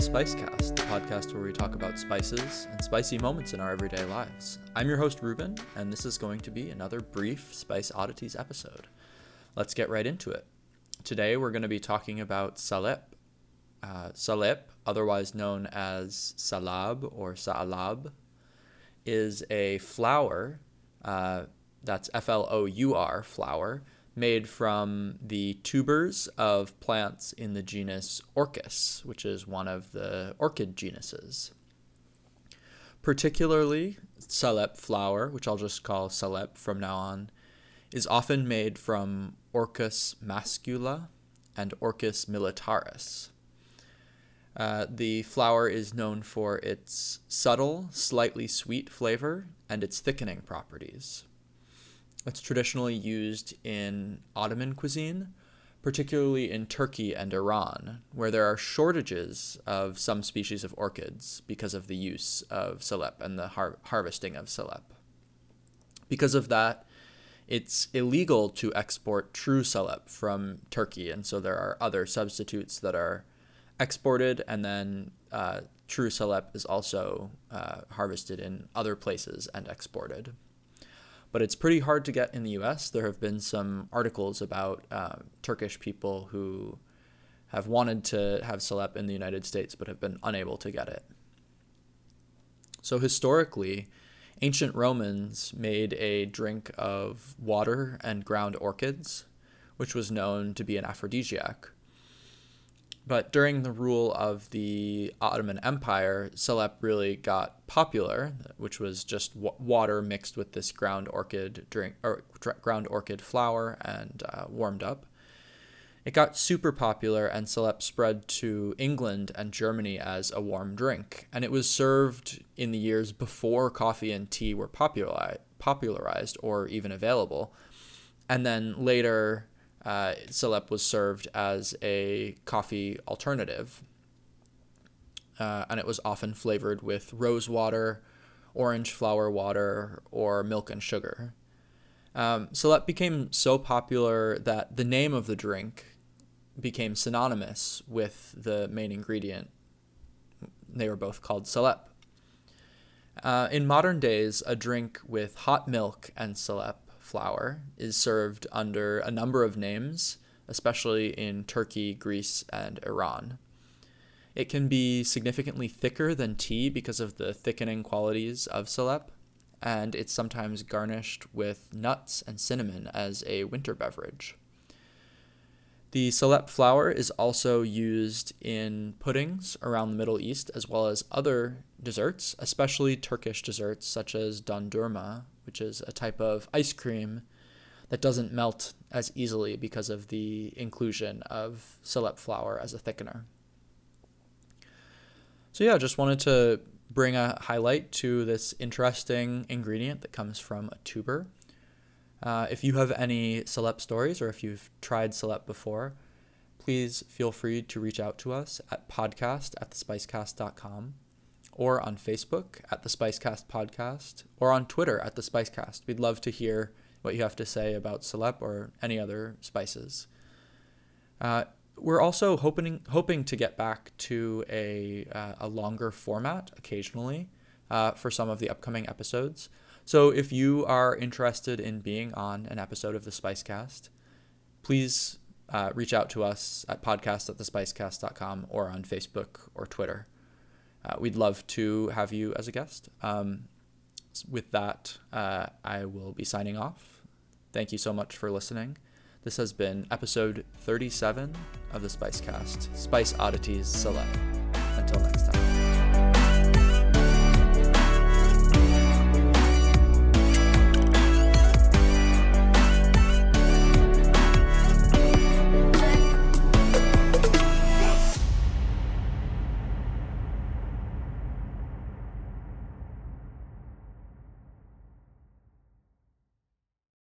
The Spicecast, the podcast where we talk about spices and spicy moments in our everyday lives. I'm your host, Ruben, and this is going to be another brief Spice Oddities episode. Let's get right into it. Today, we're going to be talking about Salep. Salep, otherwise known as salab or sa'alab, is a flour, that's F-L-O-U-R, flour, made from the tubers of plants in the genus Orchis, which is one of the orchid genuses. Particularly, Salep flour, which I'll just call Salep from now on, is often made from Orchis mascula and Orchis militaris. The flour is known for its subtle, slightly sweet flavor and its thickening properties. It's traditionally used in Ottoman cuisine, particularly in Turkey and Iran, where there are shortages of some species of orchids because of the use of salep and the harvesting of salep. Because of that, it's illegal to export true salep from Turkey, and so there are other substitutes that are exported, and then true salep is also harvested in other places and exported. But it's pretty hard to get in the U.S. There have been some articles about Turkish people who have wanted to have salep in the United States but have been unable to get it. So historically, ancient Romans made a drink of water and ground orchids, which was known to be an aphrodisiac. But during the rule of the Ottoman Empire, salep really got popular, which was just water mixed with this ground orchid drink or ground orchid flour and warmed up. It got super popular, and salep spread to England and Germany as a warm drink. And it was served in the years before coffee and tea were popularized or even available. And then later, salep was served as a coffee alternative, and it was often flavored with rose water, orange flower water, or milk and sugar. Salep became so popular that the name of the drink became synonymous with the main ingredient. They were both called salep. In modern days, a drink with hot milk and salep flour is served under a number of names, especially in Turkey, Greece, and Iran. It can be significantly thicker than tea because of the thickening qualities of salep, and it's sometimes garnished with nuts and cinnamon as a winter beverage. The salep flour is also used in puddings around the Middle East, as well as other desserts, especially Turkish desserts such as dondurma, which is a type of ice cream that doesn't melt as easily because of the inclusion of salep flour as a thickener. So yeah, just wanted to bring a highlight to this interesting ingredient that comes from a tuber. If you have any salep stories or if you've tried salep before, please feel free to reach out to us at podcast@thespicecast.com. or on Facebook at The Spicecast Podcast, or on Twitter at The Spicecast. We'd love to hear what you have to say about salep or any other spices. We're also hoping to get back to a longer format occasionally for some of the upcoming episodes. So if you are interested in being on an episode of The Spicecast, please reach out to us at podcast@thespicecast.com or on Facebook or Twitter. We'd love to have you as a guest. With that, I will be signing off. Thank you so much for listening. This has been episode 37 of the Spicecast, Spice Oddities Select. Until next time.